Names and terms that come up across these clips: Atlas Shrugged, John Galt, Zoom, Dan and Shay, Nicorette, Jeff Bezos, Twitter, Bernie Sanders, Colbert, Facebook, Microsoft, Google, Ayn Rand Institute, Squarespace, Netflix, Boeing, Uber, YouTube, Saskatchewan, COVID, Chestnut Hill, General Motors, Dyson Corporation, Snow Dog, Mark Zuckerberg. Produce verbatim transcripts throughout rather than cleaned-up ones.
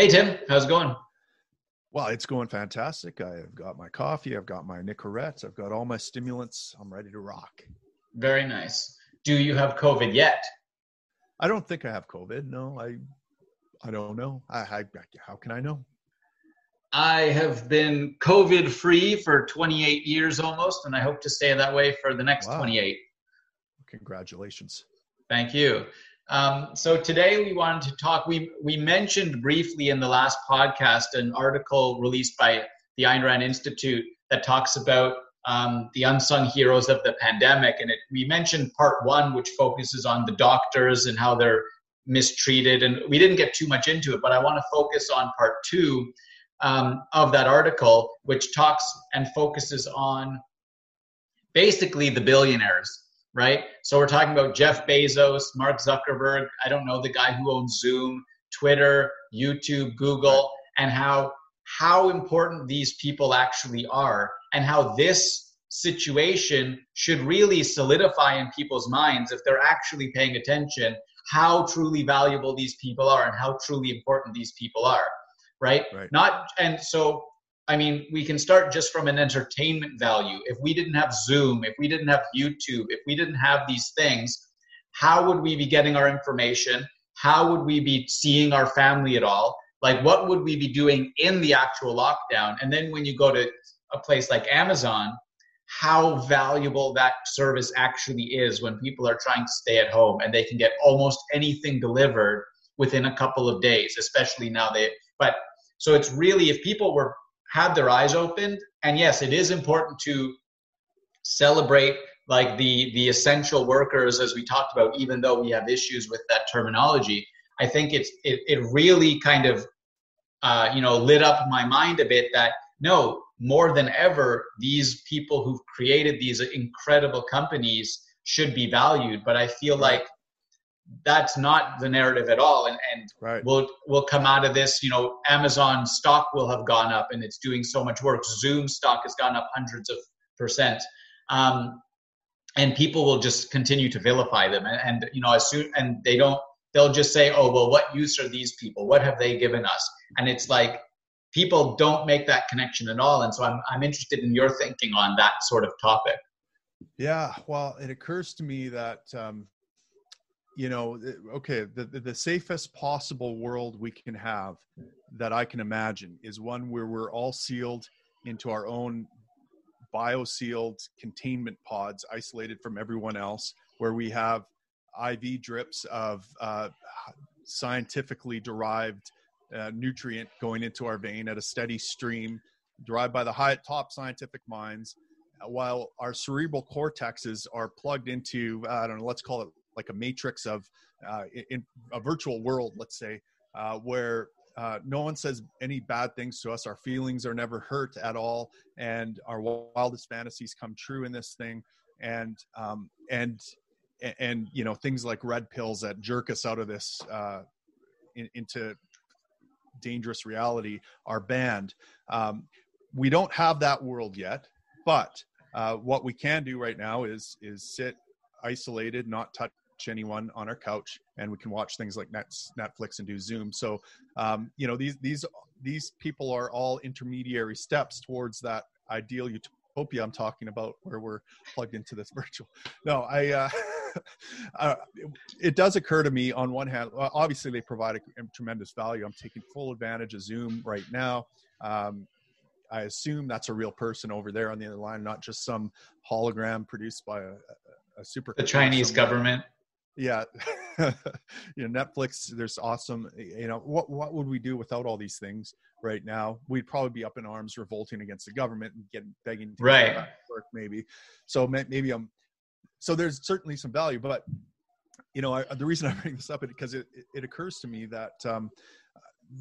Hey, Tim, how's it going? Well, it's going fantastic. I've got my coffee. I've got my Nicorette. I've got all my stimulants. I'm ready to rock. Very nice. Do you have COVID yet? I don't think I have COVID. No, I I don't know. I, I how can I know? I have been COVID free for twenty-eight years almost, and I hope to stay that way for the next wow. twenty-eight. Congratulations. Thank you. Um, so today we wanted to talk, we we mentioned briefly in the last podcast an article released by the Ayn Rand Institute that talks about um, the unsung heroes of the pandemic. And it, we mentioned part one, which focuses on the doctors and how they're mistreated. And we didn't get too much into it, but I want to focus on part two um, of that article, which talks and focuses on basically the billionaires. Right? So we're talking about Jeff Bezos, Mark Zuckerberg, I don't know, the guy who owns Zoom, Twitter, YouTube, Google, and how how important these people actually are and how this situation should really solidify in people's minds, if they're actually paying attention, how truly valuable these people are and how truly important these people are, right? Right. Not and so I mean, we can start just from an entertainment value. If we didn't have Zoom, if we didn't have YouTube, if we didn't have these things, how would we be getting our information? How would we be seeing our family at all? Like, what would we be doing in the actual lockdown? And then when you go to a place like Amazon, how valuable that service actually is when people are trying to stay at home and they can get almost anything delivered within a couple of days, especially now they, but so it's really, if people were, had their eyes opened. And yes, it is important to celebrate like the, the essential workers, as we talked about, even though we have issues with that terminology. I think it's, it, it really kind of, uh, you know, lit up my mind a bit that no, more than ever, these people who've created these incredible companies should be valued. But I feel like that's not the narrative at all. And, and right. we'll, we'll come out of this, you know, Amazon stock will have gone up and it's doing so much work. Zoom stock has gone up hundreds of percent. Um, and people will just continue to vilify them. And, and, you know, as soon, and they don't, they'll just say, oh, well, what use are these people? What have they given us? And it's like, people don't make that connection at all. And so I'm, I'm interested in your thinking on that sort of topic. Yeah. Well, it occurs to me that, um, you know, okay, the, the, the safest possible world we can have that I can imagine is one where we're all sealed into our own bio-sealed containment pods, isolated from everyone else, where we have I V drips of uh, scientifically derived uh, nutrient going into our vein at a steady stream, derived by the high, top scientific minds, while our cerebral cortexes are plugged into, I don't know, let's call it like a matrix of uh, in a virtual world, let's say, uh, where uh, no one says any bad things to us. Our feelings are never hurt at all. And our wildest fantasies come true in this thing. And, um, and, and, you know, things like red pills that jerk us out of this uh, in, into dangerous reality are banned. Um, we don't have that world yet, but uh, what we can do right now is, is sit isolated, not touch anyone on our couch, and we can watch things like Netflix and do Zoom. So, um, you know, these these these people are all intermediary steps towards that ideal utopia I'm talking about, where we're plugged into this virtual. No, I uh, uh, it, it does occur to me on one hand, obviously they provide a tremendous value. I'm taking full advantage of Zoom right now. Um, I assume that's a real person over there on the other line, not just some hologram produced by a, a super the Chinese somewhere. Government. Yeah. You know, Netflix, there's awesome, you know, what, what would we do without all these things right now? We'd probably be up in arms revolting against the government and getting begging to right. get back to work maybe. So maybe I'm, so there's certainly some value, but you know, I, the reason I bring this up is because it, it occurs to me that um,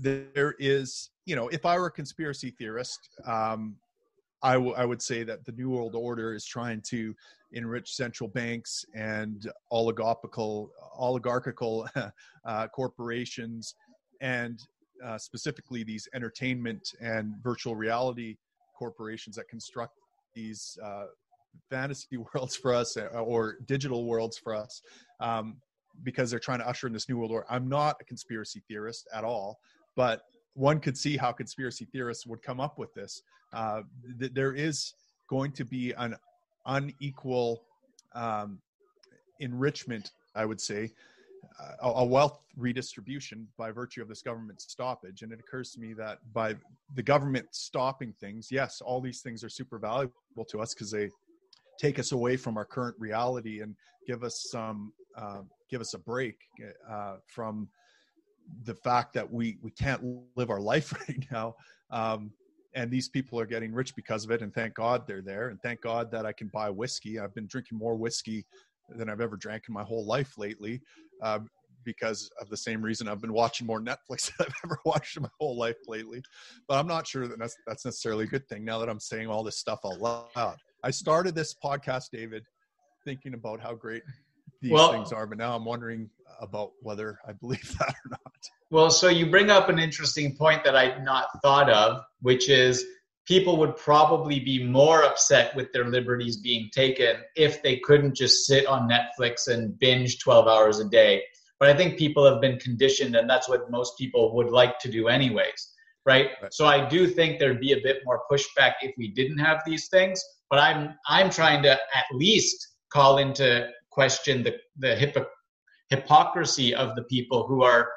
there is, you know, if I were a conspiracy theorist, um, I, w- I would say that the New World Order is trying to enrich central banks and oligarchical oligarchical uh, corporations, and uh, specifically these entertainment and virtual reality corporations that construct these uh, fantasy worlds for us or digital worlds for us, um, because they're trying to usher in this New World Order. I'm not a conspiracy theorist at all, but one could see how conspiracy theorists would come up with this. Uh, th there is going to be an unequal um, enrichment, I would say, uh, a wealth redistribution by virtue of this government stoppage. And it occurs to me that by the government stopping things, yes, all these things are super valuable to us because they take us away from our current reality and give us some, uh, give us a break uh, from the fact that we, we can't live our life right now. Um, and these people are getting rich because of it. And thank God they're there. And thank God that I can buy whiskey. I've been drinking more whiskey than I've ever drank in my whole life lately, uh, because of the same reason. I've been watching more Netflix than I've ever watched in my whole life lately. But I'm not sure that that's, that's necessarily a good thing now that I'm saying all this stuff out loud. I started this podcast, David, thinking about how great these well, things are, but now I'm wondering about whether I believe that or not. Well, so you bring up an interesting point that I'd not thought of, which is people would probably be more upset with their liberties being taken if they couldn't just sit on Netflix and binge twelve hours a day. But I think people have been conditioned, and that's what most people would like to do anyways, right? Right. So I do think there'd be a bit more pushback if we didn't have these things, but I'm I'm trying to at least call into question the, the hypo hypocrisy of the people who are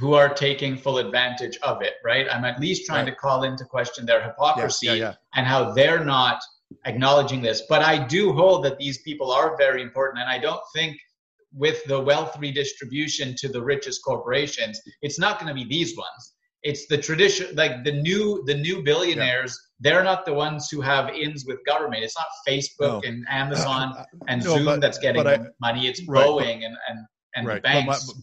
who are taking full advantage of it, right? I'm at least trying right. to call into question their hypocrisy yeah, yeah, yeah. and how they're not acknowledging this. But I do hold that these people are very important, and I don't think with the wealth redistribution to the richest corporations, it's not going to be these ones. It's the tradition, like the new the new billionaires, yeah. they're not the ones who have ins with government. It's not Facebook no. and Amazon uh, and no, Zoom but, that's getting but I, money. It's right, Boeing but, and, and, and right. the banks. But my,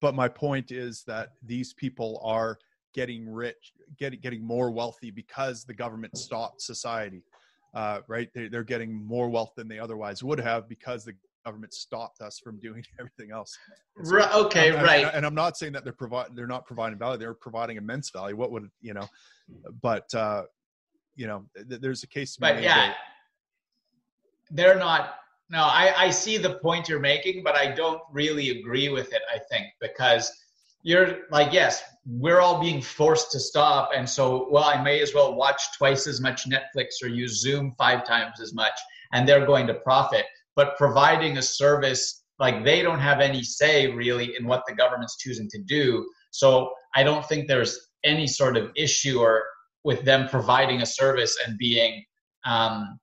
but my point is that these people are getting rich, getting, getting more wealthy because the government stopped society, uh, right? They, they're getting more wealth than they otherwise would have because the government stopped us from doing everything else. So, right, okay, I'm, I'm, right. And I'm not saying that they're providing, they're not providing value. They're providing immense value. What would, you know, but, uh, you know, th there's a case. But yeah, they're not, no, I, I see the point you're making, but I don't really agree with it, I think, because you're like, yes, we're all being forced to stop. And so, well, I may as well watch twice as much Netflix or use Zoom five times as much, and they're going to profit. But providing a service, like they don't have any say really in what the government's choosing to do. So I don't think there's any sort of issue or with them providing a service and being, um,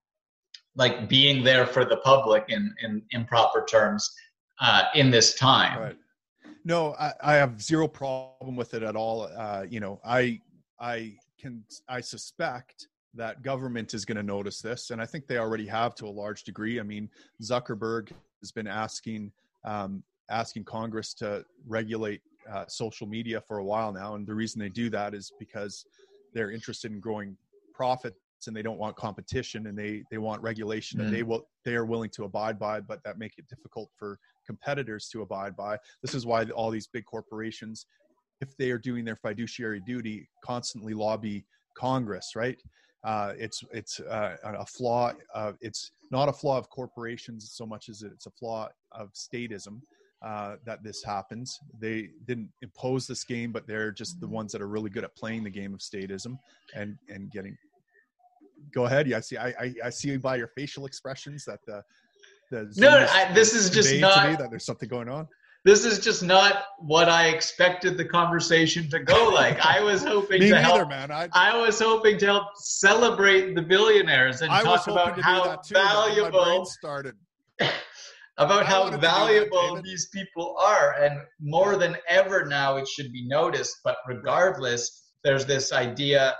like being there for the public in, in improper terms uh, in this time. Right. No, I, I have zero problem with it at all. Uh, you know, I, I can, I suspect that government is going to notice this, and I think they already have to a large degree. I mean, Zuckerberg has been asking, um, asking Congress to regulate uh, social media for a while now. And the reason they do that is because they're interested in growing profit, and they don't want competition, and they they want regulation mm. and they will they are willing to abide by, but that make it difficult for competitors to abide by. This is why all these big corporations, if they are doing their fiduciary duty, constantly lobby Congress, right? Uh, it's it's uh, a flaw. Uh, it's not a flaw of corporations so much as it's a flaw of statism uh, that this happens. They didn't impose this game, but they're just the ones that are really good at playing the game of statism and and getting. Go ahead. Yeah, I see. I, I, I see by your facial expressions that the, the Zoom no, I, this is just not me, that there's something going on. This is just not what I expected the conversation to go like. I was hoping me to neither, help, man. I, I was hoping to help celebrate the billionaires and I talk about how too, valuable started about how valuable that, these people are, and more than ever now it should be noticed. But regardless, there's this idea.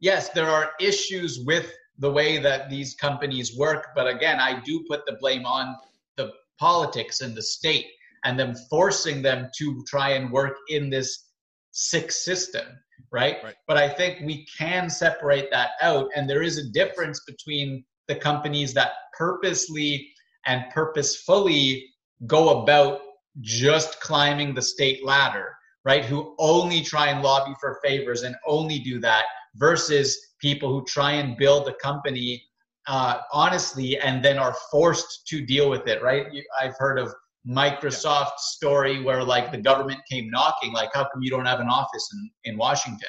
Yes, there are issues with the way that these companies work, but again, I do put the blame on the politics and the state and them forcing them to try and work in this sick system, right? Right. But I think we can separate that out, and there is a difference between the companies that purposely and purposefully go about just climbing the state ladder, right? Who only try and lobby for favors and only do that, versus people who try and build a company uh, honestly and then are forced to deal with it, right? You, I've heard of Microsoft yeah. story where like the government came knocking, like, how come you don't have an office in, in Washington?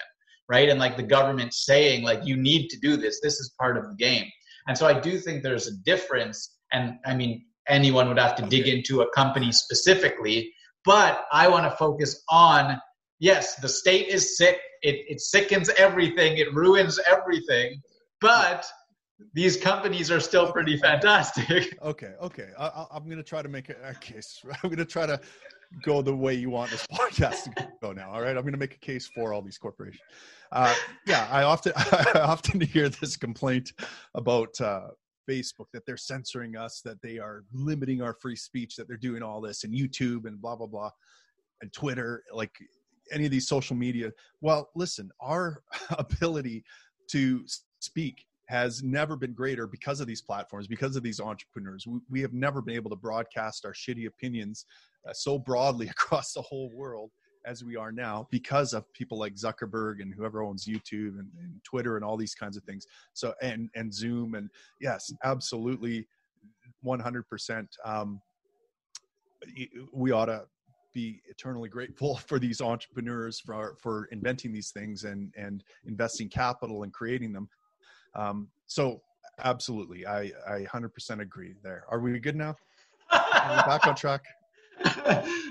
Right. And like the government saying like, you need to do this. This is part of the game. And so I do think there's a difference. And I mean, anyone would have to okay. dig into a company specifically, but I want to focus on, yes, the state is sick. It, it sickens everything. It ruins everything. But these companies are still pretty fantastic. Okay, okay. I, I'm going to try to make a case. I'm going to try to go the way you want this podcast to go now. All right, I'm going to make a case for all these corporations. Uh, yeah, I often I often hear this complaint about uh, Facebook, that they're censoring us, that they are limiting our free speech, that they're doing all this, and YouTube and blah, blah, blah, and Twitter, like any of these social media. Well, listen, our ability to speak has never been greater because of these platforms, because of these entrepreneurs. We, we have never been able to broadcast our shitty opinions uh, so broadly across the whole world as we are now because of people like Zuckerberg and whoever owns YouTube and, and Twitter and all these kinds of things. So, and, and Zoom, and yes, absolutely. one hundred percent. Um, we ought to be eternally grateful for these entrepreneurs for, for inventing these things and, and investing capital and creating them. Um, so absolutely. I, I one hundred percent agree there. Are we good now? Are we back on track?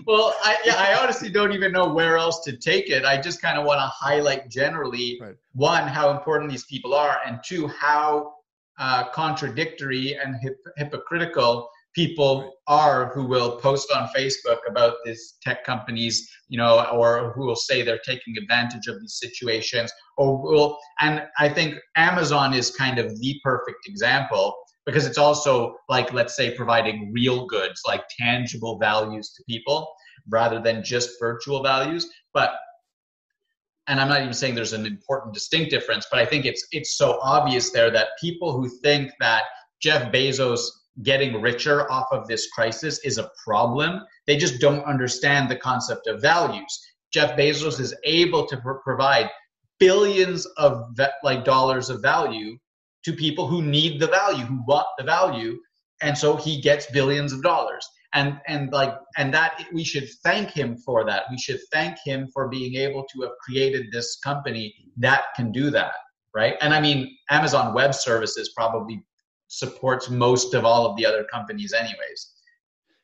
Well, I, yeah, I honestly don't even know where else to take it. I just kind of want to highlight generally, right. one, how important these people are, and two, how uh, contradictory and hip- hypocritical people right. are who will post on Facebook about these tech companies, you know, or who will say they're taking advantage of these situations, or will, and I think Amazon is kind of the perfect example, because it's also like, let's say, providing real goods, like tangible values to people rather than just virtual values. But, and I'm not even saying there's an important distinct difference, but I think it's, it's so obvious there that people who think that Jeff Bezos getting richer off of this crisis is a problem, they just don't understand the concept of values. Jeff Bezos is able to pro- provide billions of ve- like dollars of value to people who need the value, who want the value, and so he gets billions of dollars. And and like and that we should thank him for that. We should thank him for being able to have created this company that can do that, right? And I mean, Amazon Web Services probably supports most of all of the other companies anyways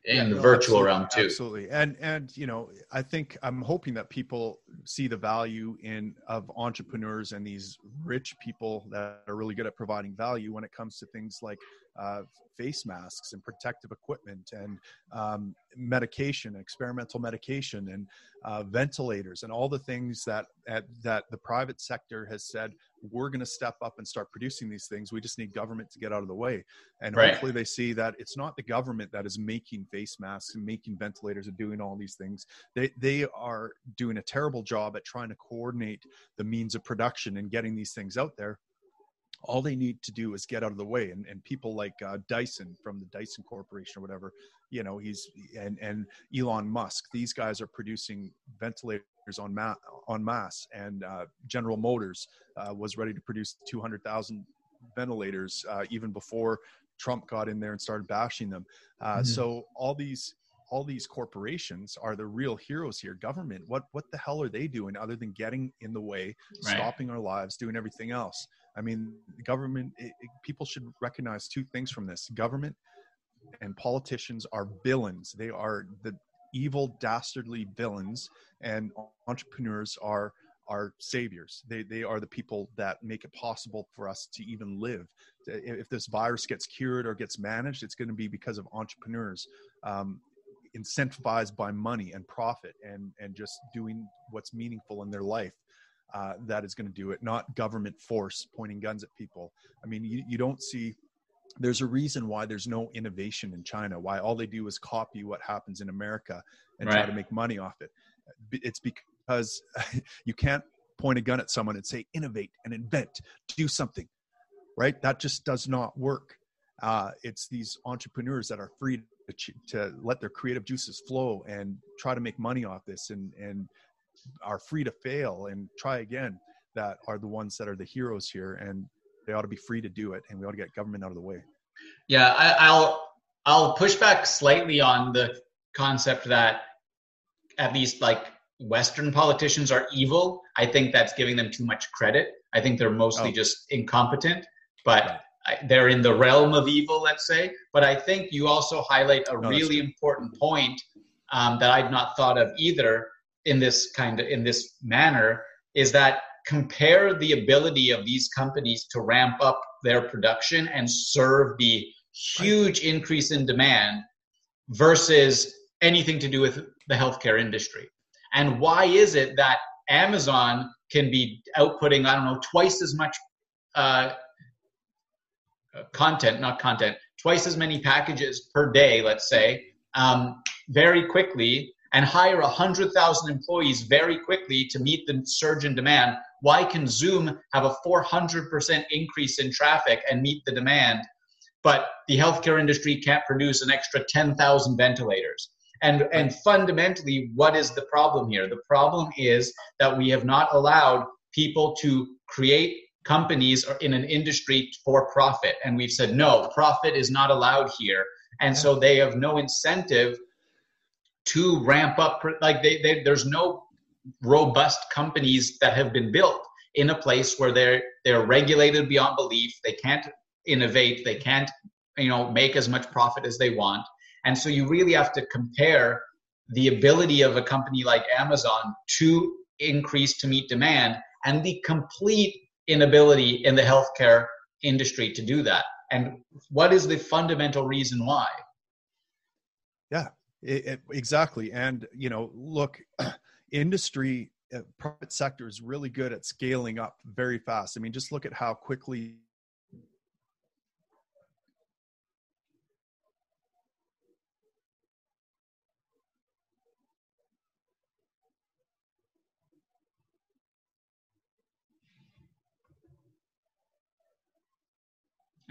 in yeah, the no, virtual realm too. Absolutely. And, and, you know, I think I'm hoping that people see the value in of entrepreneurs and these rich people that are really good at providing value when it comes to things like uh, face masks and protective equipment and um, medication, experimental medication, and uh, ventilators, and all the things that, at, that the private sector has said, we're going to step up and start producing these things. We just need government to get out of the way. And right. hopefully they see that it's not the government that is making face masks and making ventilators and doing all these things. They they are doing a terrible job at trying to coordinate the means of production and getting these things out there. All they need to do is get out of the way. And, and people like uh, Dyson from the Dyson Corporation or whatever, you know, he's, and, and Elon Musk, these guys are producing ventilators on ma- on mass, and uh, General Motors uh, was ready to produce two hundred thousand ventilators uh, even before Trump got in there and started bashing them. Uh, mm-hmm. So all these all these corporations are the real heroes here. Government, what what the hell are they doing other than getting in the way, right. stopping our lives, doing everything else? I mean, the government. It, it, people should recognize two things from this: government and politicians are villains. They are the evil, dastardly villains, and entrepreneurs are our saviors. They they are the people that make it possible for us to even live. If this virus gets cured or gets managed, it's going to be because of entrepreneurs, um, incentivized by money and profit, and and just doing what's meaningful in their life. Uh, that is going to do it, not government force pointing guns at people. I mean, you, you don't see. There's a reason why there's no innovation in China, why all they do is copy what happens in America and right. try to make money off it. It's because you can't point a gun at someone and say, innovate and invent, do something, right? That just does not work. Uh, it's these entrepreneurs that are free to, to let their creative juices flow and try to make money off this, and, and are free to fail and try again, that are the ones that are the heroes here. And they ought to be free to do it, and we ought to get government out of the way. Yeah, I, I'll I'll push back slightly on the concept that at least like Western politicians are evil, I think that's giving them too much credit. I think they're mostly oh. just incompetent, but right. I, they're in the realm of evil, let's say. But I think you also highlight a no, really important point um, that I've not thought of either in this kind of, in this manner, is that compare the ability of these companies to ramp up their production and serve the huge right. increase in demand versus anything to do with the healthcare industry. And why is it that Amazon can be outputting, I don't know, twice as much uh, content, not content, twice as many packages per day, let's say, um, very quickly, and hire one hundred thousand employees very quickly to meet the surge in demand? Why can Zoom have a four hundred percent increase in traffic and meet the demand, but the healthcare industry can't produce an extra ten thousand ventilators? And, and fundamentally, what is the problem here? The problem is that we have not allowed people to create companies in an industry for profit. And we've said, no, profit is not allowed here. And so they have no incentive to ramp up. Like they, they, there's no robust companies that have been built in a place where they're they're regulated beyond belief. They can't innovate. They can't, you know, make as much profit as they want. And so you really have to compare the ability of a company like Amazon to increase to meet demand and the complete inability in the healthcare industry to do that. And what is the fundamental reason why? Yeah, it, it, exactly. And, you know, look, industry, uh, private sector is really good at scaling up very fast. I mean, just look at how quickly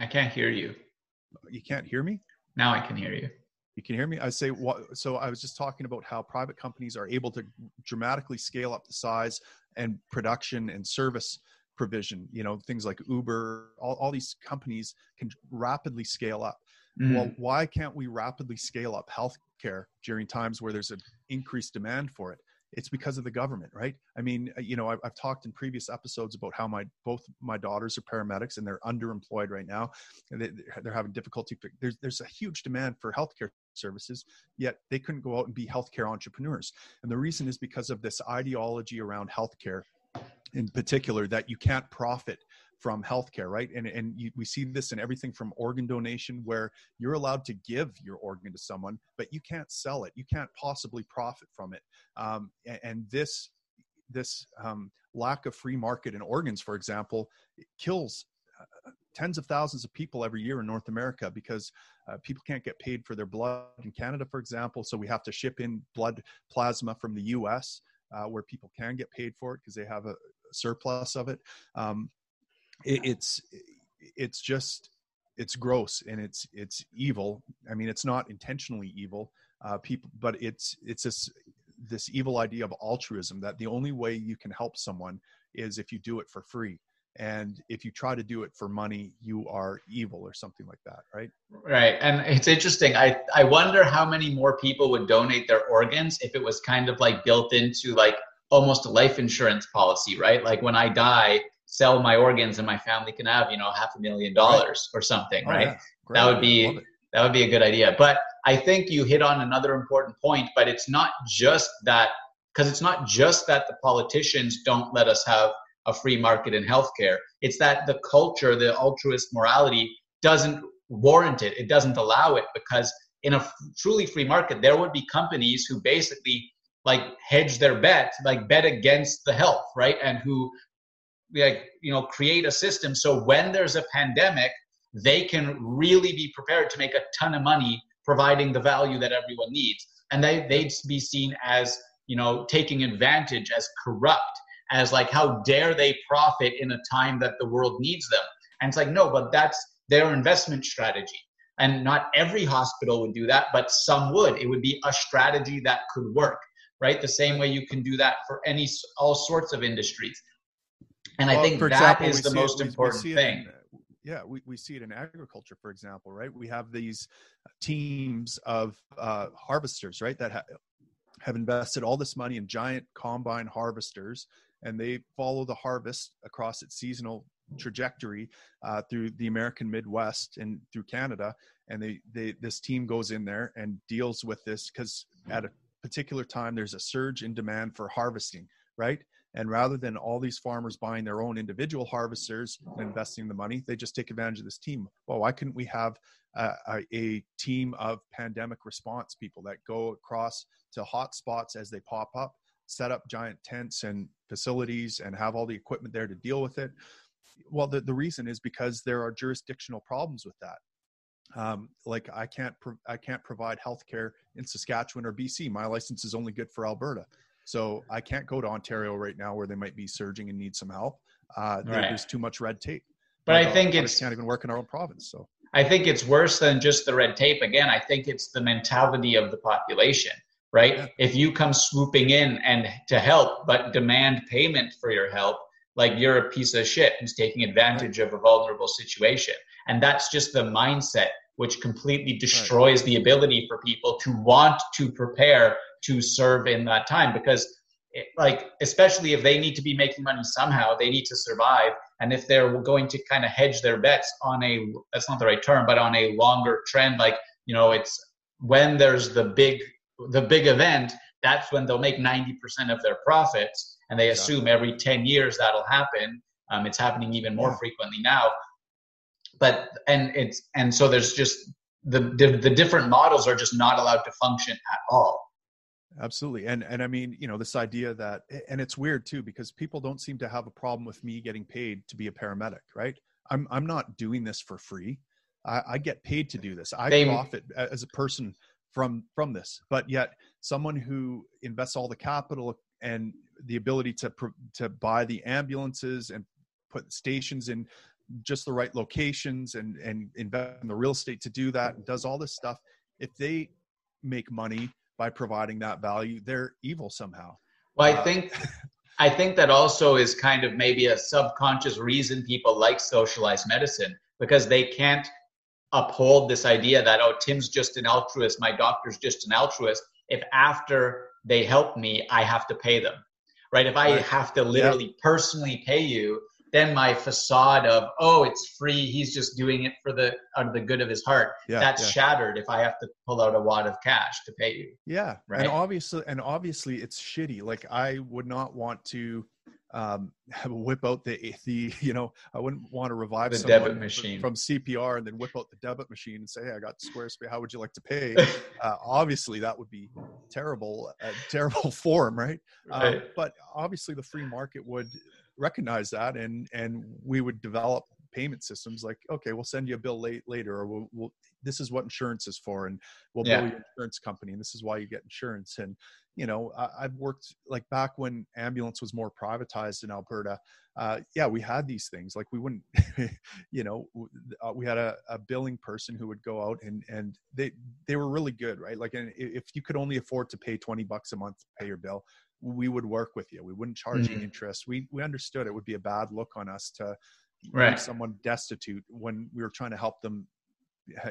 I can't hear you. You can't hear me? Now I can hear you. You can hear me? I say, what, so I was just talking about how private companies are able to dramatically scale up the size and production and service provision. You know, things like Uber, all, all these companies can rapidly scale up. Mm-hmm. Well, why can't we rapidly scale up healthcare during times where there's an increased demand for it? It's because of the government, right? I mean, you know, I've, I've talked in previous episodes about how my both my daughters are paramedics and they're underemployed right now. And they, they're having difficulty. There's there's a huge demand for healthcare services, yet they couldn't go out and be healthcare entrepreneurs. And the reason is because of this ideology around healthcare, in particular, that you can't profit from healthcare, right? And and you, we see this in everything from organ donation, where you're allowed to give your organ to someone, but you can't sell it. You can't possibly profit from it. Um, and, and this this um, lack of free market in organs, for example, it kills uh, tens of thousands of people every year in North America because uh, people can't get paid for their blood in Canada, for example. So we have to ship in blood plasma from the U S, uh, where people can get paid for it because they have a surplus of it. Um, It's, it's just, it's gross and it's, it's evil. I mean, it's not intentionally evil, uh, people, but it's, it's this, this evil idea of altruism that the only way you can help someone is if you do it for free. And if you try to do it for money, you are evil or something like that. Right. Right. And it's interesting. I, I wonder how many more people would donate their organs if it was kind of like built into like almost a life insurance policy, right? Like when I die, sell my organs and my family can have, you know, half a million dollars or something, oh, right? Yeah. That would be, that would be a good idea. But I think you hit on another important point, but it's not just that, because it's not just that the politicians don't let us have a free market in healthcare. It's that the culture, the altruist morality doesn't warrant it. It doesn't allow it, because in a truly free market, there would be companies who basically like hedge their bet, like bet against the health, right? And who, like, you know, create a system so when there's a pandemic, they can really be prepared to make a ton of money providing the value that everyone needs. And they, they'd be seen as, you know, taking advantage, as corrupt, as like, how dare they profit in a time that the world needs them? And it's like, no, but that's their investment strategy. And not every hospital would do that, but some would. It would be a strategy that could work, right? The same way you can do that for any, all sorts of industries. And well, I think that example, is the most it, important thing. In, yeah, we, we see it in agriculture, for example, right? We have these teams of uh, harvesters, right, that ha- have invested all this money in giant combine harvesters, and they follow the harvest across its seasonal trajectory uh, through the American Midwest and through Canada. And they, they this team goes in there and deals with this because at a particular time, there's a surge in demand for harvesting, right? And rather than all these farmers buying their own individual harvesters and investing the money, they just take advantage of this team. Well, why couldn't we have a, a, a team of pandemic response people that go across to hot spots as they pop up, set up giant tents and facilities and have all the equipment there to deal with it? Well, the, the reason is because there are jurisdictional problems with that. Um, like I can't, pro- I can't provide healthcare in Saskatchewan or B C. My license is only good for Alberta. So I can't go to Ontario right now where they might be surging and need some help. Uh, there, right. There's too much red tape. But I think it's can't even work in our own province. So I think it's worse than just the red tape. Again, I think it's the mentality of the population, right? Yeah. If you come swooping in and to help, but demand payment for your help, like you're a piece of shit who's taking advantage right. of a vulnerable situation. And that's just the mindset, which completely destroys right. the ability for people to want to prepare to serve in that time. Because it, like, especially if they need to be making money somehow, they need to survive. And if they're going to kind of hedge their bets on a, that's not the right term, but on a longer trend, like, you know, it's when there's the big, the big event, that's when they'll make ninety percent of their profits. And they assume every ten years that'll happen. Um, it's happening even more yeah. frequently now. But, and it's, and so there's just the, the, the different models are just not allowed to function at all. Absolutely. And, and I mean, you know, this idea that, and it's weird too, because people don't seem to have a problem with me getting paid to be a paramedic, right? I'm, I'm not doing this for free. I, I get paid to do this. I they, profit as a person from, from this, but yet someone who invests all the capital and the ability to, to buy the ambulances and put stations in just the right locations and, and invest in the real estate to do that and does all this stuff. If they make money by providing that value, they're evil somehow. Well, I think, uh, I think that also is kind of maybe a subconscious reason people like socialized medicine, because they can't uphold this idea that, oh, Tim's just an altruist. My doctor's just an altruist. If after they help me, I have to pay them. Right? If I right. have to literally yeah. personally pay you, then my facade of, oh, it's free, he's just doing it for the out of the good of his heart. Yeah, that's yeah. shattered if I have to pull out a wad of cash to pay you. Yeah. Right. And obviously, and obviously it's shitty. Like I would not want to um, have a whip out the, the, you know, I wouldn't want to revive the debit machine from, from C P R and then whip out the debit machine and say, hey, I got Squarespace. How would you like to pay? uh, obviously that would be terrible, uh, terrible form. Right. right. Um, but obviously the free market would recognize that. And, and we would develop payment systems like, okay, we'll send you a bill late later, or we'll, we'll this is what insurance is for. And we'll bill yeah. your insurance company. And this is why you get insurance. And, you know, I, I've worked like back when ambulance was more privatized in Alberta. Uh, yeah, we had these things like we wouldn't, you know, we had a, a billing person who would go out and, and they, they were really good, right? Like, and if you could only afford to pay twenty bucks a month to pay your bill, we would work with you. We wouldn't charge mm-hmm. you interest. We, we understood it would be a bad look on us to right. make someone destitute when we were trying to help them,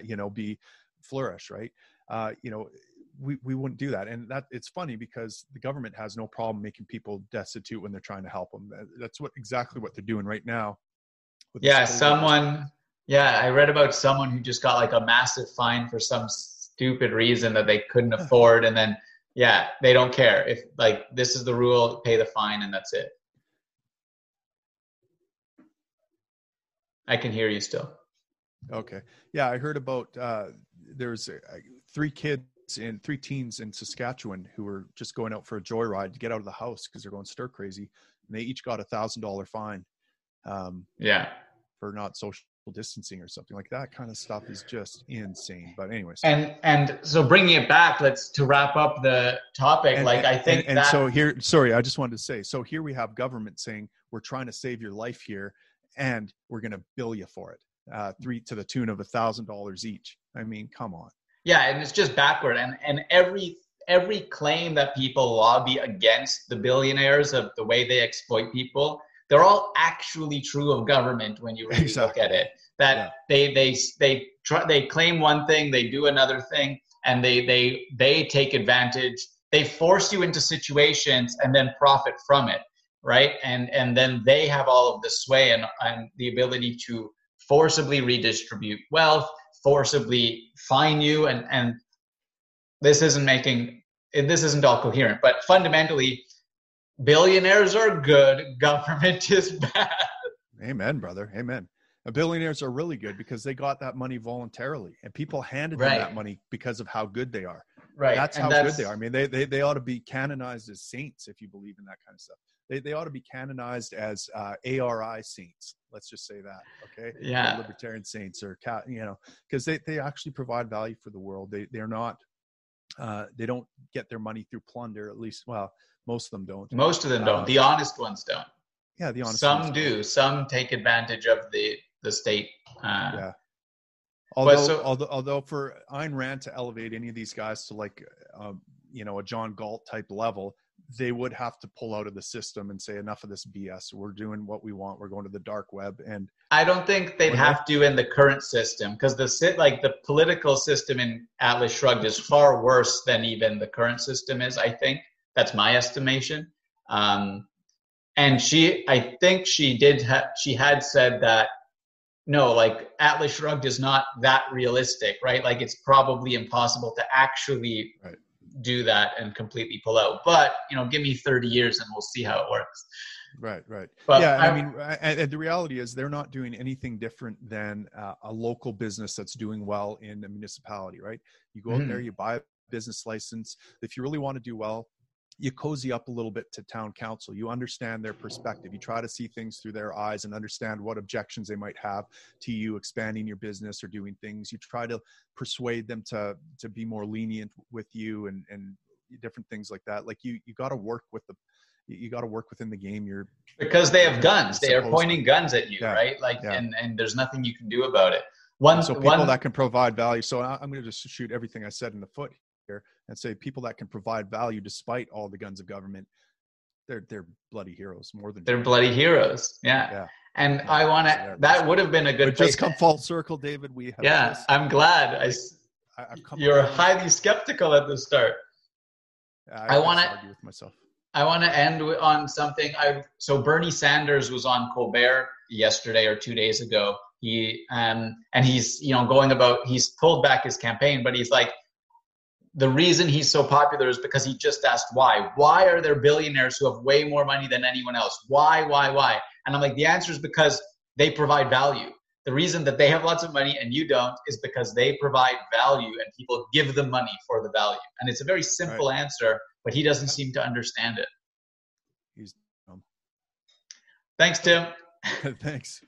you know, be flourish. Right. Uh, you know, we, we wouldn't do that. And that it's funny because the government has no problem making people destitute when they're trying to help them. That's what exactly what they're doing right now. Yeah. Someone, yeah. I read about someone who just got like a massive fine for some stupid reason that they couldn't afford. And then, yeah, they don't care if like, this is the rule, pay the fine and that's it. I can hear you still. Okay. Yeah. I heard about, uh, there's uh, three kids in three teens in Saskatchewan who were just going out for a joyride to get out of the house because they're going stir crazy. And they each got a thousand dollar fine. Um, yeah. For not social distancing or something like that. Kind of stuff is just insane. But anyways. And, and so bringing it back, let's to wrap up the topic. And, like and, I think and, and that- so here, sorry, I just wanted to say, so here we have government saying, we're trying to save your life here and we're going to bill you for it. Uh, three to the tune of a thousand dollars each. I mean, come on. Yeah, and it's just backward. And and every every claim that people lobby against the billionaires of the way they exploit people, they're all actually true of government when you really exactly. look at it, that yeah. they they they try, they claim one thing, they do another thing, and they they they take advantage. They force you into situations and then profit from it, right? And and then they have all of the sway and, and the ability to forcibly redistribute wealth, forcibly fine you, and and this isn't making this isn't all coherent. But fundamentally, billionaires are good, government is bad. Amen, brother. Amen. And billionaires are really good because they got that money voluntarily, and people handed right. them that money because of how good they are. Right. That's and how that's, good they are. I mean, they, they they ought to be canonized as saints if you believe in that kind of stuff. They they ought to be canonized as uh, A R I saints. Let's just say that, okay? Yeah. Or libertarian saints, or you know, because they they actually provide value for the world. They they're not. Uh, they don't get their money through plunder. At least, well, most of them don't. Most of them don't. Uh, the honest ones don't. Yeah, the honest. Some ones do. Don't. Some take advantage of the the state. Uh, yeah. Although, but so, although, although for Ayn Rand to elevate any of these guys to like, um, you know, a John Galt type level, they would have to pull out of the system and say, enough of this B S. We're doing what we want. We're going to the dark web. And I don't think they'd have to in the current system, because the like the political system in Atlas Shrugged is far worse than even the current system is. I think that's my estimation. Um, and she, I think she did. Ha- she had said that. No, like Atlas Shrugged is not that realistic, right? Like it's probably impossible to actually right. do that and completely pull out. But, you know, give me thirty years and we'll see how it works. Right, right. But yeah, I, I mean, I, I, the reality is they're not doing anything different than uh, a local business that's doing well in a municipality, right? You go mm-hmm. out there, you buy a business license. If you really want to do well, you cozy up a little bit to town council. You understand their perspective. You try to see things through their eyes and understand what objections they might have to you expanding your business or doing things. You try to persuade them to, to be more lenient with you and, and different things like that. Like you, you got to work with the, you got to work within the game. You're because they have guns. They are pointing to. guns at you, yeah. right? Like, yeah. and, and there's nothing you can do about it. One, so people one, that can provide value. So I'm going to just shoot everything I said in the foot here and say people that can provide value despite all the guns of government, they're they're bloody heroes more than they're bloody heroes. Yeah. yeah. And yeah. I want to, that would have been a good place. Just come full circle, David. We have yeah, this. I'm glad. I, I, I've come you're highly this. skeptical at the start. I, I want to argue with myself. I want to end on something. I so Bernie Sanders was on Colbert yesterday or two days ago. He um and he's you know going about he's pulled back his campaign, but he's like. The reason he's so popular is because he just asked why. Why are there billionaires who have way more money than anyone else? Why, why, why? And I'm like, the answer is because they provide value. The reason that they have lots of money and you don't is because they provide value and people give them money for the value. And it's a very simple right. answer, but he doesn't seem to understand it. He's dumb. Thanks, Tim. Thanks.